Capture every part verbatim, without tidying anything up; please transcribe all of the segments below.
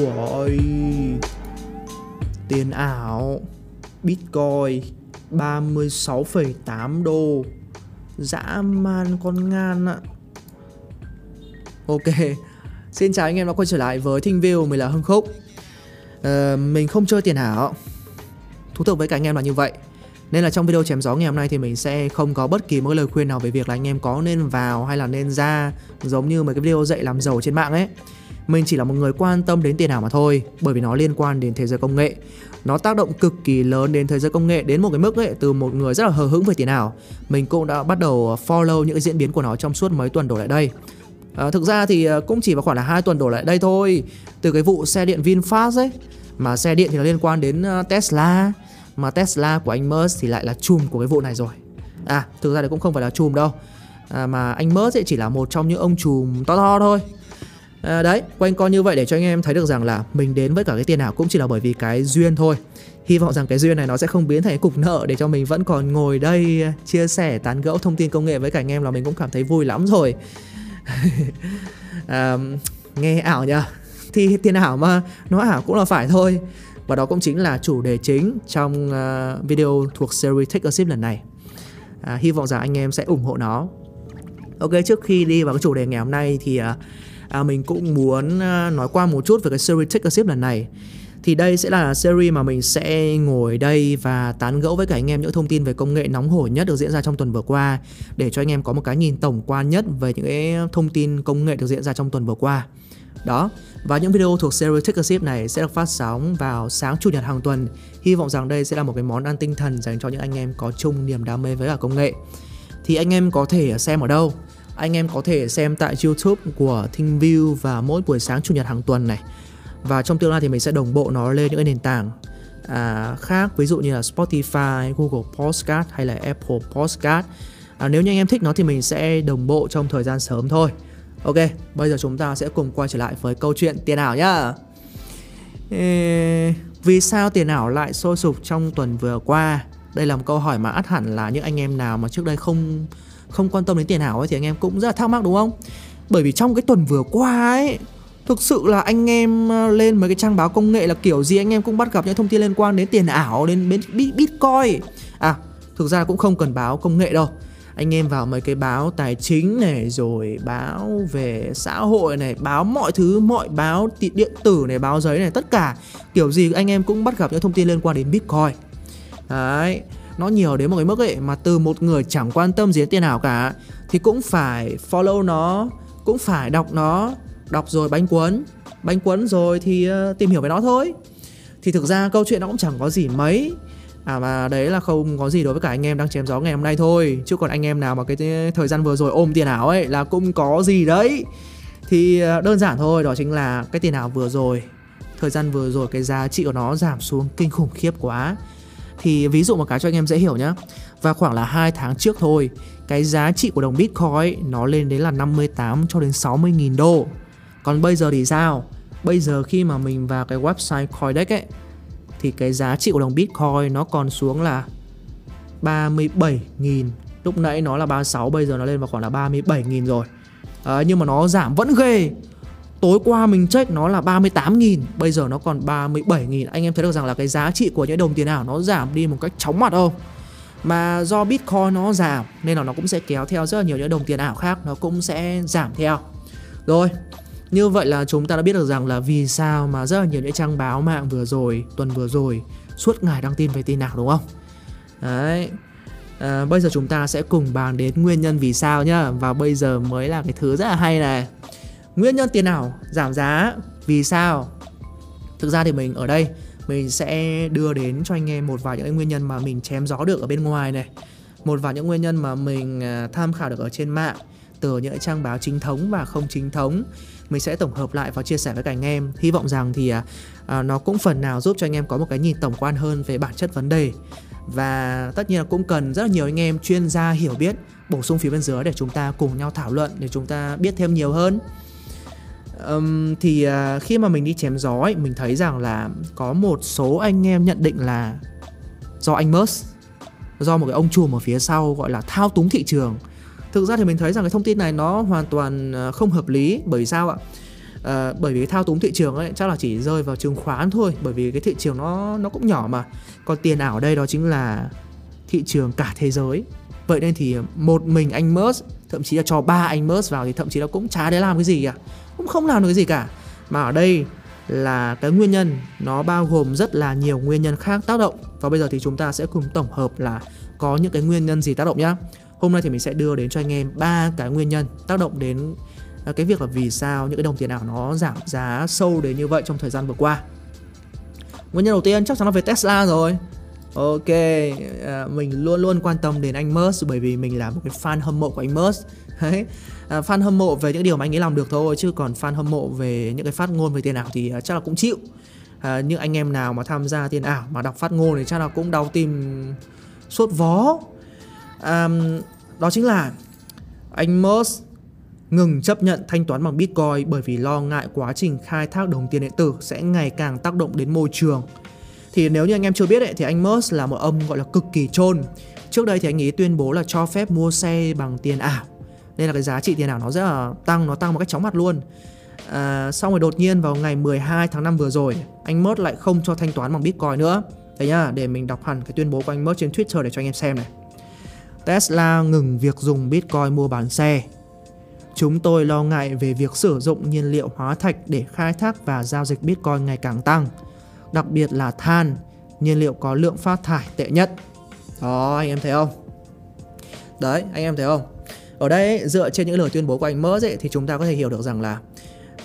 Ôi, tiền ảo Bitcoin ba mươi sáu phẩy tám đô, dã man con ngan ạ. Ok, xin chào anh em đã quay trở lại với Thinkview, mình là Hưng Khúc. à, Mình không chơi tiền ảo, thú thực với cả anh em là như vậy. Nên là trong video chém gió ngày hôm nay thì mình sẽ không có bất kỳ một lời khuyên nào về việc là anh em có nên vào hay là nên ra, giống như mấy cái video dạy làm giàu trên mạng ấy. Mình chỉ là một người quan tâm đến tiền ảo mà thôi, bởi vì nó liên quan đến thế giới công nghệ. Nó tác động cực kỳ lớn đến thế giới công nghệ, đến một cái mức ấy, từ một người rất là hờ hững về tiền ảo, mình cũng đã bắt đầu follow những cái diễn biến của nó trong suốt mấy tuần đổ lại đây. à, Thực ra thì cũng chỉ vào khoảng là hai tuần đổ lại đây thôi. Từ cái vụ xe điện VinFast ấy, mà xe điện thì nó liên quan đến Tesla, mà Tesla của anh Musk thì lại là chùm của cái vụ này rồi. À, thực ra thì cũng không phải là chùm đâu, à, mà anh Musk ấy chỉ là một trong những ông chùm to to thôi. À, đấy, quanh co như vậy để cho anh em thấy được rằng là mình đến với cả cái tiền ảo cũng chỉ là bởi vì cái duyên thôi. Hy vọng rằng cái duyên này nó sẽ không biến thành cái cục nợ để cho mình vẫn còn ngồi đây chia sẻ, tán gẫu thông tin công nghệ với cả anh em, là mình cũng cảm thấy vui lắm rồi. à, Nghe ảo nhờ, thì tiền ảo mà, nó ảo cũng là phải thôi. Và đó cũng chính là chủ đề chính trong uh, video thuộc series Take a Sip lần này. à, Hy vọng rằng anh em sẽ ủng hộ nó. Ok, trước khi đi vào cái chủ đề ngày hôm nay thì uh, À, mình cũng muốn nói qua một chút về cái series Take a Sip lần này. Thì đây sẽ là series mà mình sẽ ngồi đây và tán gẫu với cả anh em những thông tin về công nghệ nóng hổi nhất được diễn ra trong tuần vừa qua, để cho anh em có một cái nhìn tổng quan nhất về những cái thông tin công nghệ được diễn ra trong tuần vừa qua. Đó, và những video thuộc series Take a Sip này sẽ được phát sóng vào sáng Chủ nhật hàng tuần. Hy vọng rằng đây sẽ là một cái món ăn tinh thần dành cho những anh em có chung niềm đam mê với cả công nghệ. Thì anh em có thể xem ở đâu? Anh em có thể xem tại YouTube của Thinkview và mỗi buổi sáng Chủ nhật hàng tuần này. Và trong tương lai thì mình sẽ đồng bộ nó lên những cái nền tảng à, khác, ví dụ như là Spotify, Google Podcast hay là Apple Podcast. à, Nếu như anh em thích nó thì mình sẽ đồng bộ trong thời gian sớm thôi. Ok, bây giờ chúng ta sẽ cùng quay trở lại với câu chuyện tiền ảo nhá. Ê, vì sao tiền ảo lại sôi sục trong tuần vừa qua? Đây là một câu hỏi mà ắt hẳn là những anh em nào mà trước đây không... không quan tâm đến tiền ảo ấy thì anh em cũng rất là thắc mắc, đúng không? Bởi vì trong cái tuần vừa qua ấy, thực sự là anh em lên mấy cái trang báo công nghệ là kiểu gì anh em cũng bắt gặp những thông tin liên quan đến tiền ảo, đến Bitcoin. À, thực ra cũng không cần báo công nghệ đâu, anh em vào mấy cái báo tài chính này, rồi báo về xã hội này, báo mọi thứ, mọi báo điện tử này, báo giấy này, tất cả kiểu gì anh em cũng bắt gặp những thông tin liên quan đến Bitcoin. Đấy, nó nhiều đến một cái mức ấy mà từ một người chẳng quan tâm gì đến tiền ảo cả thì cũng phải follow nó, cũng phải đọc nó, đọc rồi bánh cuốn, bánh cuốn rồi thì tìm hiểu về nó thôi. Thì thực ra câu chuyện nó cũng chẳng có gì mấy. À mà đấy là không có gì đối với cả anh em đang chém gió ngày hôm nay thôi. Chứ còn anh em nào mà cái thời gian vừa rồi ôm tiền ảo ấy là cũng có gì đấy. Thì đơn giản thôi, đó chính là cái tiền ảo vừa rồi, thời gian vừa rồi cái giá trị của nó giảm xuống kinh khủng khiếp quá. Thì ví dụ một cái cho anh em dễ hiểu nhé. Và khoảng là hai tháng trước thôi, cái giá trị của đồng Bitcoin nó lên đến là năm mươi tám cho đến sáu mươi nghìn đô. Còn bây giờ thì sao? Bây giờ khi mà mình vào cái website CoinDesk ấy, thì cái giá trị của đồng Bitcoin nó còn xuống là ba mươi bảy nghìn. Lúc nãy nó là ba mươi sáu, bây giờ nó lên vào khoảng là ba mươi bảy nghìn rồi. à, Nhưng mà nó giảm vẫn ghê. Tối qua mình check nó là ba mươi tám nghìn, bây giờ nó còn ba mươi bảy nghìn. Anh em thấy được rằng là cái giá trị của những đồng tiền ảo nó giảm đi một cách chóng mặt không? Mà do Bitcoin nó giảm nên là nó cũng sẽ kéo theo rất là nhiều những đồng tiền ảo khác, nó cũng sẽ giảm theo. Rồi, như vậy là chúng ta đã biết được rằng là vì sao mà rất là nhiều những trang báo mạng vừa rồi, tuần vừa rồi suốt ngày đăng tin về tin ảo, đúng không? Đấy. à, Bây giờ chúng ta sẽ cùng bàn đến nguyên nhân vì sao nhá. Và bây giờ mới là cái thứ rất là hay này. Nguyên nhân tiền ảo giảm giá vì sao? Thực ra thì mình ở đây mình sẽ đưa đến cho anh em một vài những nguyên nhân mà mình chém gió được ở bên ngoài này, một vài những nguyên nhân mà mình tham khảo được ở trên mạng từ những trang báo chính thống và không chính thống. Mình sẽ tổng hợp lại và chia sẻ với cả anh em. Hy vọng rằng thì à, nó cũng phần nào giúp cho anh em có một cái nhìn tổng quan hơn về bản chất vấn đề. Và tất nhiên là cũng cần rất là nhiều anh em chuyên gia hiểu biết bổ sung phía bên dưới để chúng ta cùng nhau thảo luận, để chúng ta biết thêm nhiều hơn. Um, thì uh, khi mà mình đi chém gió ấy, mình thấy rằng là có một số anh em nhận định là do anh Musk, do một cái ông chùm ở phía sau gọi là thao túng thị trường, Thực ra thì mình thấy rằng cái thông tin này nó hoàn toàn không hợp lý. Bởi vì sao ạ? À, bởi vì thao túng thị trường ấy chắc là chỉ rơi vào chứng khoán thôi, bởi vì cái thị trường nó nó cũng nhỏ mà. Còn tiền ảo ở đây đó chính là thị trường cả thế giới. Vậy nên thì một mình anh Musk, thậm chí là cho ba anh Musk vào thì thậm chí nó cũng chả để làm cái gì cả, cũng không làm được cái gì cả. Mà ở đây là cái nguyên nhân nó bao gồm rất là nhiều nguyên nhân khác tác động. Và bây giờ thì chúng ta sẽ cùng tổng hợp là có những cái nguyên nhân gì tác động nhá. Hôm nay thì mình sẽ đưa đến cho anh em ba cái nguyên nhân tác động đến cái việc là vì sao những cái đồng tiền ảo nó giảm giá sâu đến như vậy trong thời gian vừa qua. Nguyên nhân đầu tiên chắc chắn là về Tesla rồi. Ok, à, mình luôn luôn quan tâm đến anh Musk bởi vì mình là một cái fan hâm mộ của anh Musk. Đấy, à, fan hâm mộ về những điều mà anh ấy làm được thôi, chứ còn fan hâm mộ về những cái phát ngôn về tiền ảo thì chắc là cũng chịu. À, nhưng anh em nào mà tham gia tiền ảo mà đọc phát ngôn thì chắc là cũng đau tim sốt vó. À, đó chính là anh Musk ngừng chấp nhận thanh toán bằng Bitcoin bởi vì lo ngại quá trình khai thác đồng tiền điện tử sẽ ngày càng tác động đến môi trường. Thì nếu như anh em chưa biết ấy, thì anh Musk là một ông gọi là cực kỳ chôn. Trước đây thì anh ấy tuyên bố là cho phép mua xe bằng tiền ảo, nên là cái giá trị tiền ảo nó rất là tăng, nó tăng một cách chóng mặt luôn. À, xong rồi đột nhiên vào ngày mười hai tháng năm vừa rồi, anh Musk lại không cho thanh toán bằng Bitcoin nữa. Thế nhá, để mình đọc hẳn cái tuyên bố của anh Musk trên Twitter để cho anh em xem này. Tesla ngừng việc dùng Bitcoin mua bán xe. Chúng tôi lo ngại về việc sử dụng nhiên liệu hóa thạch để khai thác và giao dịch Bitcoin ngày càng tăng, đặc biệt là than, nhiên liệu có lượng phát thải tệ nhất. Đó, anh em thấy không? Đấy, anh em thấy không? Ở đây ấy, dựa trên những lời tuyên bố của anh Musk ấy, thì chúng ta có thể hiểu được rằng là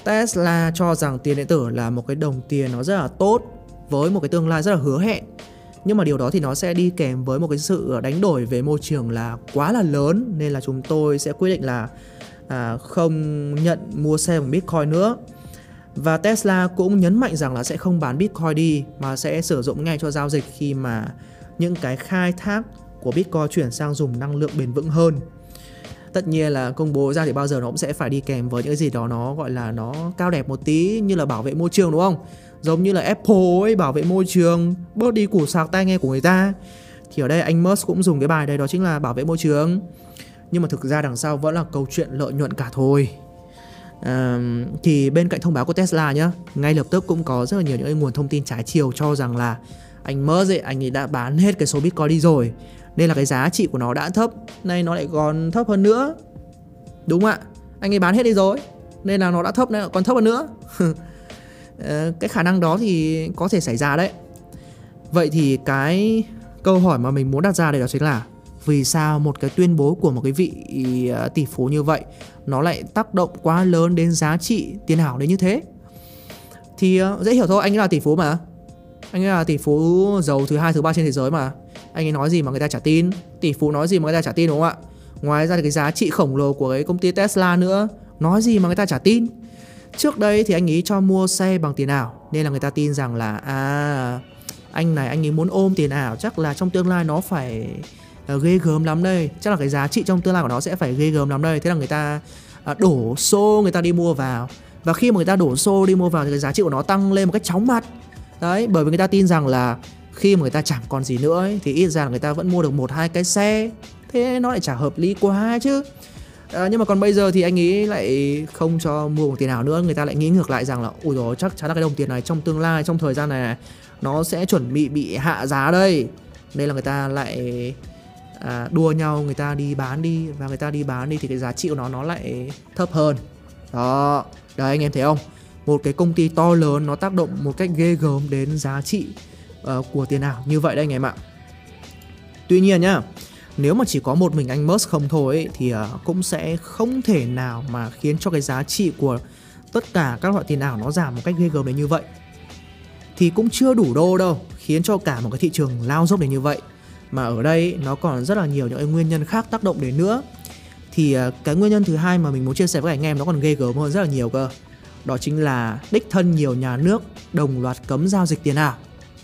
Tesla cho rằng tiền điện tử là một cái đồng tiền nó rất là tốt, với một cái tương lai rất là hứa hẹn. Nhưng mà điều đó thì nó sẽ đi kèm với một cái sự đánh đổi về môi trường là quá là lớn. Nên là chúng tôi sẽ quyết định là à, không nhận mua xe bằng Bitcoin nữa. Và Tesla cũng nhấn mạnh rằng là sẽ không bán Bitcoin đi, mà sẽ sử dụng ngay cho giao dịch khi mà những cái khai thác của Bitcoin chuyển sang dùng năng lượng bền vững hơn. Tất nhiên là công bố ra thì bao giờ nó cũng sẽ phải đi kèm với những cái gì đó nó gọi là nó cao đẹp một tí, như là bảo vệ môi trường, đúng không? Giống như là Apple ấy, bảo vệ môi trường, bớt đi củ sạc tai nghe của người ta. Thì ở đây anh Musk cũng dùng cái bài đây, đó chính là bảo vệ môi trường. Nhưng mà thực ra đằng sau vẫn là câu chuyện lợi nhuận cả thôi. À, thì bên cạnh thông báo của Tesla nhá, ngay lập tức cũng có rất là nhiều những nguồn thông tin trái chiều cho rằng là anh Musk ấy, anh ấy đã bán hết cái số Bitcoin đi rồi, nên là cái giá trị của nó đã thấp, nay nó lại còn thấp hơn nữa. Đúng không ạ? Anh ấy bán hết đi rồi, nên là nó đã thấp, nên là còn thấp hơn nữa. à, Cái khả năng đó thì có thể xảy ra đấy. Vậy thì cái câu hỏi mà mình muốn đặt ra đây đó chính là vì sao một cái tuyên bố của một cái vị tỷ phú như vậy nó lại tác động quá lớn đến giá trị tiền ảo đến như thế? Thì dễ hiểu thôi, anh ấy là tỷ phú mà. Anh ấy là tỷ phú giàu thứ hai, thứ ba trên thế giới mà. Anh ấy nói gì mà người ta chả tin, tỷ phú nói gì mà người ta chả tin, đúng không ạ? Ngoài ra thì cái giá trị khổng lồ của cái công ty Tesla nữa, nói gì mà người ta chả tin. Trước đây thì anh ấy cho mua xe bằng tiền ảo, nên là người ta tin rằng là à, anh này anh ấy muốn ôm tiền ảo, chắc là trong tương lai nó phải ghê gớm lắm đây, chắc là cái giá trị trong tương lai của nó sẽ phải ghê gớm lắm đây. Thế là người ta đổ xô người ta đi mua vào. Và khi mà người ta đổ xô đi mua vào thì cái giá trị của nó tăng lên một cách chóng mặt. Đấy, bởi vì người ta tin rằng là khi mà người ta chẳng còn gì nữa ấy, thì ít ra là người ta vẫn mua được một hai cái xe. Thế nó lại chả hợp lý quá chứ. à, Nhưng mà còn bây giờ thì anh ấy lại không cho mua một tiền ảo nữa. Người ta lại nghĩ ngược lại rằng là ôi dồi, chắc chắn là cái đồng tiền này trong tương lai, trong thời gian này nó sẽ chuẩn bị bị hạ giá đây. Đây là người ta lại À, đua nhau, người ta đi bán đi. Và người ta đi bán đi thì cái giá trị của nó nó lại thấp hơn. Đó, đấy anh em thấy không? Một cái công ty to lớn nó tác động một cách ghê gớm đến giá trị uh, của tiền ảo như vậy đấy anh em ạ. Tuy nhiên nhá, nếu mà chỉ có một mình anh Musk không thôi ấy, thì uh, cũng sẽ không thể nào mà khiến cho cái giá trị của tất cả các loại tiền ảo nó giảm một cách ghê gớm đến như vậy. Thì cũng chưa đủ đô đâu khiến cho cả một cái thị trường lao dốc đến như vậy. Mà ở đây nó còn rất là nhiều những nguyên nhân khác tác động đến nữa. Thì cái nguyên nhân thứ hai mà mình muốn chia sẻ với anh em nó còn ghê gớm hơn rất là nhiều cơ. Đó chính là đích thân nhiều nhà nước đồng loạt cấm giao dịch tiền ảo.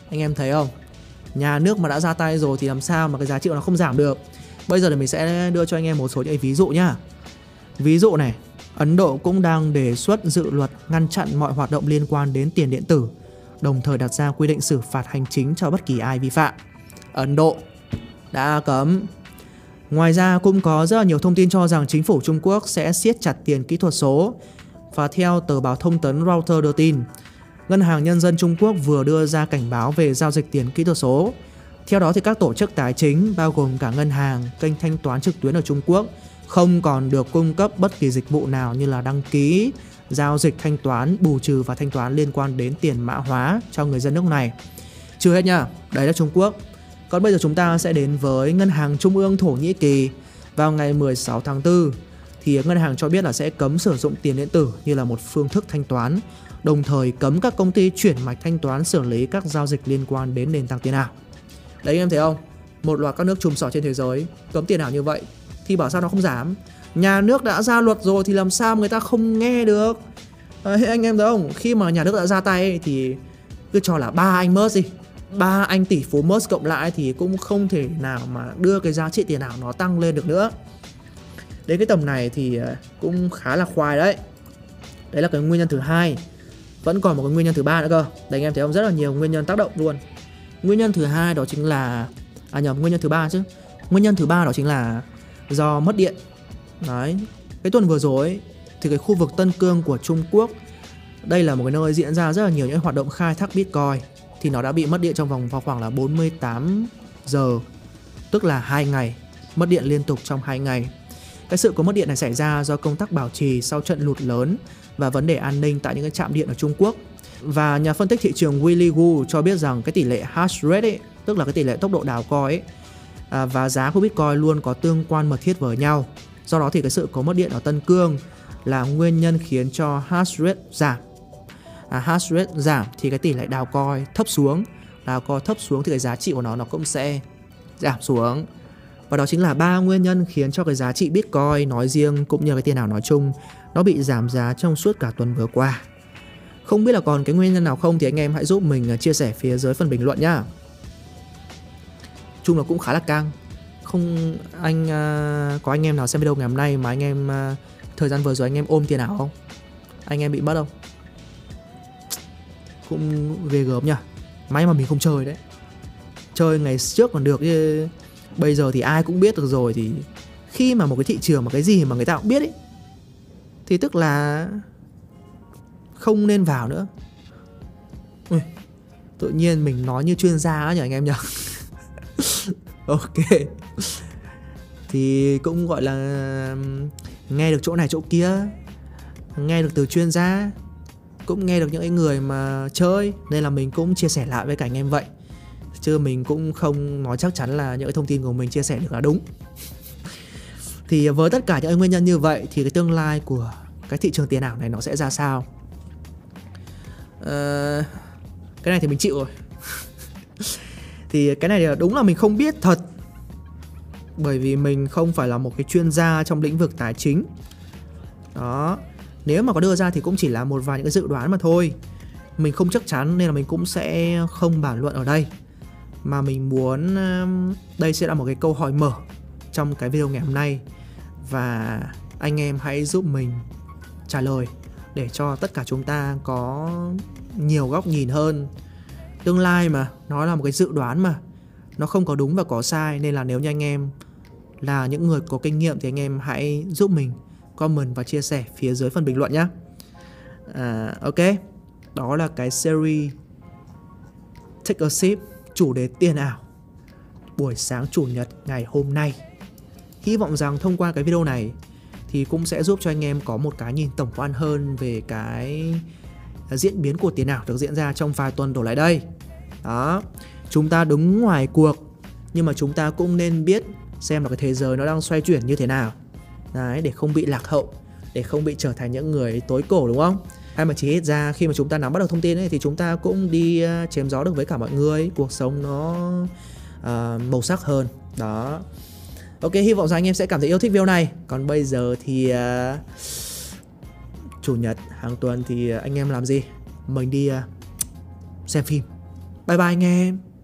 Anh em thấy không? Nhà nước mà đã ra tay rồi thì làm sao mà cái giá trị của nó không giảm được. Bây giờ thì mình sẽ đưa cho anh em một số những ví dụ nhá. Ví dụ này, Ấn Độ cũng đang đề xuất dự luật ngăn chặn mọi hoạt động liên quan đến tiền điện tử, đồng thời đặt ra quy định xử phạt hành chính cho bất kỳ ai vi phạm. Ấn Độ đã cấm. Ngoài ra cũng có rất là nhiều thông tin cho rằng chính phủ Trung Quốc sẽ siết chặt tiền kỹ thuật số. Và theo tờ báo thông tấn Reuters đưa tin, Ngân hàng Nhân dân Trung Quốc vừa đưa ra cảnh báo về giao dịch tiền kỹ thuật số. Theo đó thì các tổ chức tài chính bao gồm cả ngân hàng, kênh thanh toán trực tuyến ở Trung Quốc không còn được cung cấp bất kỳ dịch vụ nào như là đăng ký, giao dịch thanh toán, bù trừ và thanh toán liên quan đến tiền mã hóa cho người dân nước này. Chưa hết nha, đấy là Trung Quốc. Còn bây giờ chúng ta sẽ đến với Ngân hàng Trung ương Thổ Nhĩ Kỳ. Vào ngày mười sáu tháng tư thì ngân hàng cho biết là sẽ cấm sử dụng tiền điện tử như là một phương thức thanh toán, đồng thời cấm các công ty chuyển mạch thanh toán xử lý các giao dịch liên quan đến nền tảng tiền ảo. Đấy, em thấy không? Một loạt các nước chùm sỏ trên thế giới cấm tiền ảo như vậy thì bảo sao nó không giảm? Nhà nước đã ra luật rồi thì làm sao người ta không nghe được? À, anh em thấy không? Khi mà nhà nước đã ra tay thì cứ cho là ba anh Musk đi, ba anh tỷ phú Musk cộng lại thì cũng không thể nào mà đưa cái giá trị tiền ảo nó tăng lên được nữa. Đến cái tầm này thì cũng khá là khoai đấy. Đấy là cái nguyên nhân thứ hai. Vẫn còn một cái nguyên nhân thứ ba nữa cơ. Đấy, anh em thấy không? Rất là nhiều nguyên nhân tác động luôn. Nguyên nhân thứ hai đó chính là à nhầm nguyên nhân thứ ba chứ. Nguyên nhân thứ ba đó chính là do mất điện. Đấy, cái tuần vừa rồi ấy, thì cái khu vực Tân Cương của Trung Quốc, đây là một cái nơi diễn ra rất là nhiều những hoạt động khai thác Bitcoin, thì nó đã bị mất điện trong vòng vào khoảng là bốn mươi tám giờ, tức là hai ngày, mất điện liên tục trong hai ngày. Cái sự cố mất điện này xảy ra do công tác bảo trì sau trận lụt lớn và vấn đề an ninh tại những cái trạm điện ở Trung Quốc. Và nhà phân tích thị trường Willy Woo cho biết rằng cái tỷ lệ hash rate ấy, tức là cái tỷ lệ tốc độ đào coin ấy, à, và giá của Bitcoin luôn có tương quan mật thiết với nhau. Do đó thì cái sự cố mất điện ở Tân Cương là nguyên nhân khiến cho hash rate giảm. À, hash rate giảm thì cái tỷ lệ đào coin thấp xuống, đào coin thấp xuống thì cái giá trị của nó nó cũng sẽ giảm xuống. Và đó chính là ba nguyên nhân khiến cho cái giá trị Bitcoin nói riêng cũng như cái tiền ảo nói chung nó bị giảm giá trong suốt cả tuần vừa qua. Không biết là còn cái nguyên nhân nào không thì anh em hãy giúp mình chia sẻ phía dưới phần bình luận nhá. Chung là cũng khá là căng. Không anh uh, có anh em nào xem video ngày hôm nay mà anh em uh, thời gian vừa rồi anh em ôm tiền ảo không? Anh em bị mất không? Cũng ghê gớm nhỉ. May mà mình không chơi đấy. Chơi ngày trước còn được chứ bây giờ thì ai cũng biết được rồi. Thì khi mà một cái thị trường mà cái gì mà người ta cũng biết ấy thì tức là không nên vào nữa. Ừ, tự nhiên mình nói như chuyên gia á nhỉ anh em nhỉ. Ok. Thì cũng gọi là nghe được chỗ này chỗ kia, nghe được từ chuyên gia, cũng nghe được những người mà chơi, nên là mình cũng chia sẻ lại với cả anh em vậy. Chứ mình cũng không nói chắc chắn là những thông tin của mình chia sẻ được là đúng. Thì với tất cả những nguyên nhân như vậy thì cái tương lai của cái thị trường tiền ảo này nó sẽ ra sao? Uh, cái này thì mình chịu rồi. Thì cái này là đúng là mình không biết thật. Bởi vì mình không phải là một cái chuyên gia trong lĩnh vực tài chính. Đó, nếu mà có đưa ra thì cũng chỉ là một vài những cái dự đoán mà thôi. Mình không chắc chắn nên là mình cũng sẽ không bàn luận ở đây. Mà mình muốn đây sẽ là một cái câu hỏi mở trong cái video ngày hôm nay. Và anh em hãy giúp mình trả lời để cho tất cả chúng ta có nhiều góc nhìn hơn. Tương lai mà, nó là một cái dự đoán mà, nó không có đúng và có sai. Nên là nếu như anh em là những người có kinh nghiệm thì anh em hãy giúp mình comment và chia sẻ phía dưới phần bình luận nhé. à, Ok, đó là cái series Take a Sip, chủ đề tiền ảo, buổi sáng chủ nhật ngày hôm nay. Hy vọng rằng thông qua cái video này thì cũng sẽ giúp cho anh em có một cái nhìn tổng quan hơn về cái diễn biến của tiền ảo được diễn ra trong vài tuần đổ lại đây. Đó, chúng ta đứng ngoài cuộc nhưng mà chúng ta cũng nên biết xem là cái thế giới nó đang xoay chuyển như thế nào. Đấy, để không bị lạc hậu, để không bị trở thành những người tối cổ, đúng không? Hay mà chỉ ít ra khi mà chúng ta nắm bắt được thông tin ấy, thì chúng ta cũng đi chém gió được với cả mọi người, cuộc sống nó uh, màu sắc hơn. Đó. Ok, hy vọng rằng anh em sẽ cảm thấy yêu thích video này. Còn bây giờ thì uh, chủ nhật hàng tuần thì anh em làm gì? Mình đi uh, xem phim. Bye bye anh em.